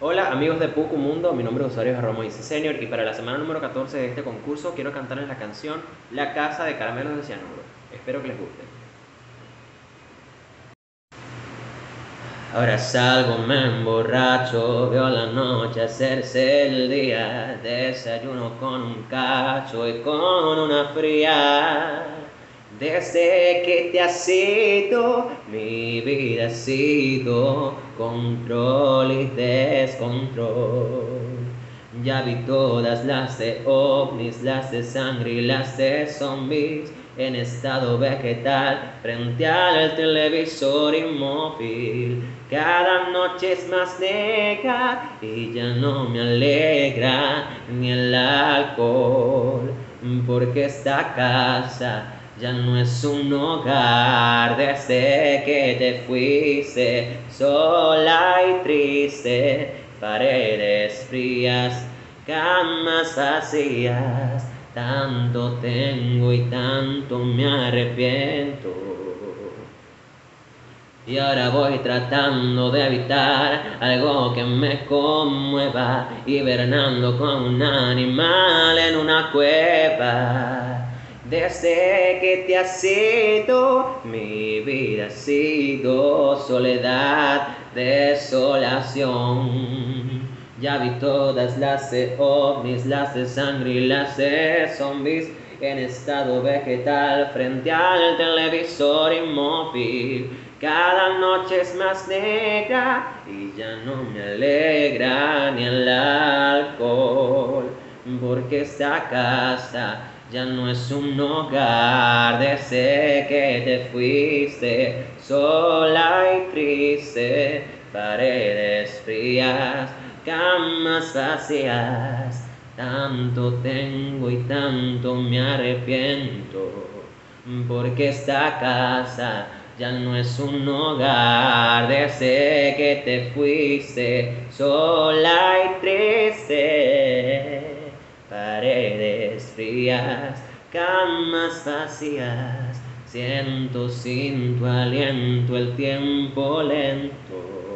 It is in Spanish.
Hola amigos de PukuMundo, mi nombre de usuario es Moisés Senior y para la semana número 14 de este concurso quiero cantarles la canción La Casa de Caramelos de Cianuro. Espero que les guste. Ahora salgo, me emborracho, veo la noche hacerse el día, desayuno con un cacho y con una fría. Desde que te has ido, mi vida ha sido control y descontrol. Ya vi todas las de ovnis, las de sangre y las de zombies, en estado vegetal, frente al televisor inmóvil. Cada noche es más negra y ya no me alegra ni el alcohol, porque esta casa ya no es un hogar. Desde que te fuiste, sola y triste, paredes frías, camas vacías, tanto tengo y tanto me arrepiento. Y ahora voy tratando de evitar algo que me conmueva, hibernando con un animal en una cueva. Desde que te has ido, mi vida ha sido soledad, desolación. Ya vi todas las de ovnis, las de sangre y las de zombies, en estado vegetal, frente al televisor inmóvil. Cada noche es más negra y ya no me alegra ni el alcohol, porque esta casa ya no es un hogar. Desde que te fuiste, sola y triste, paredes frías, camas vacías, tanto tengo y tanto me arrepiento, porque esta casa ya no es un hogar. Desde que te fuiste, sola y triste, paredes frías, camas vacías, siento sin tu aliento el tiempo lento.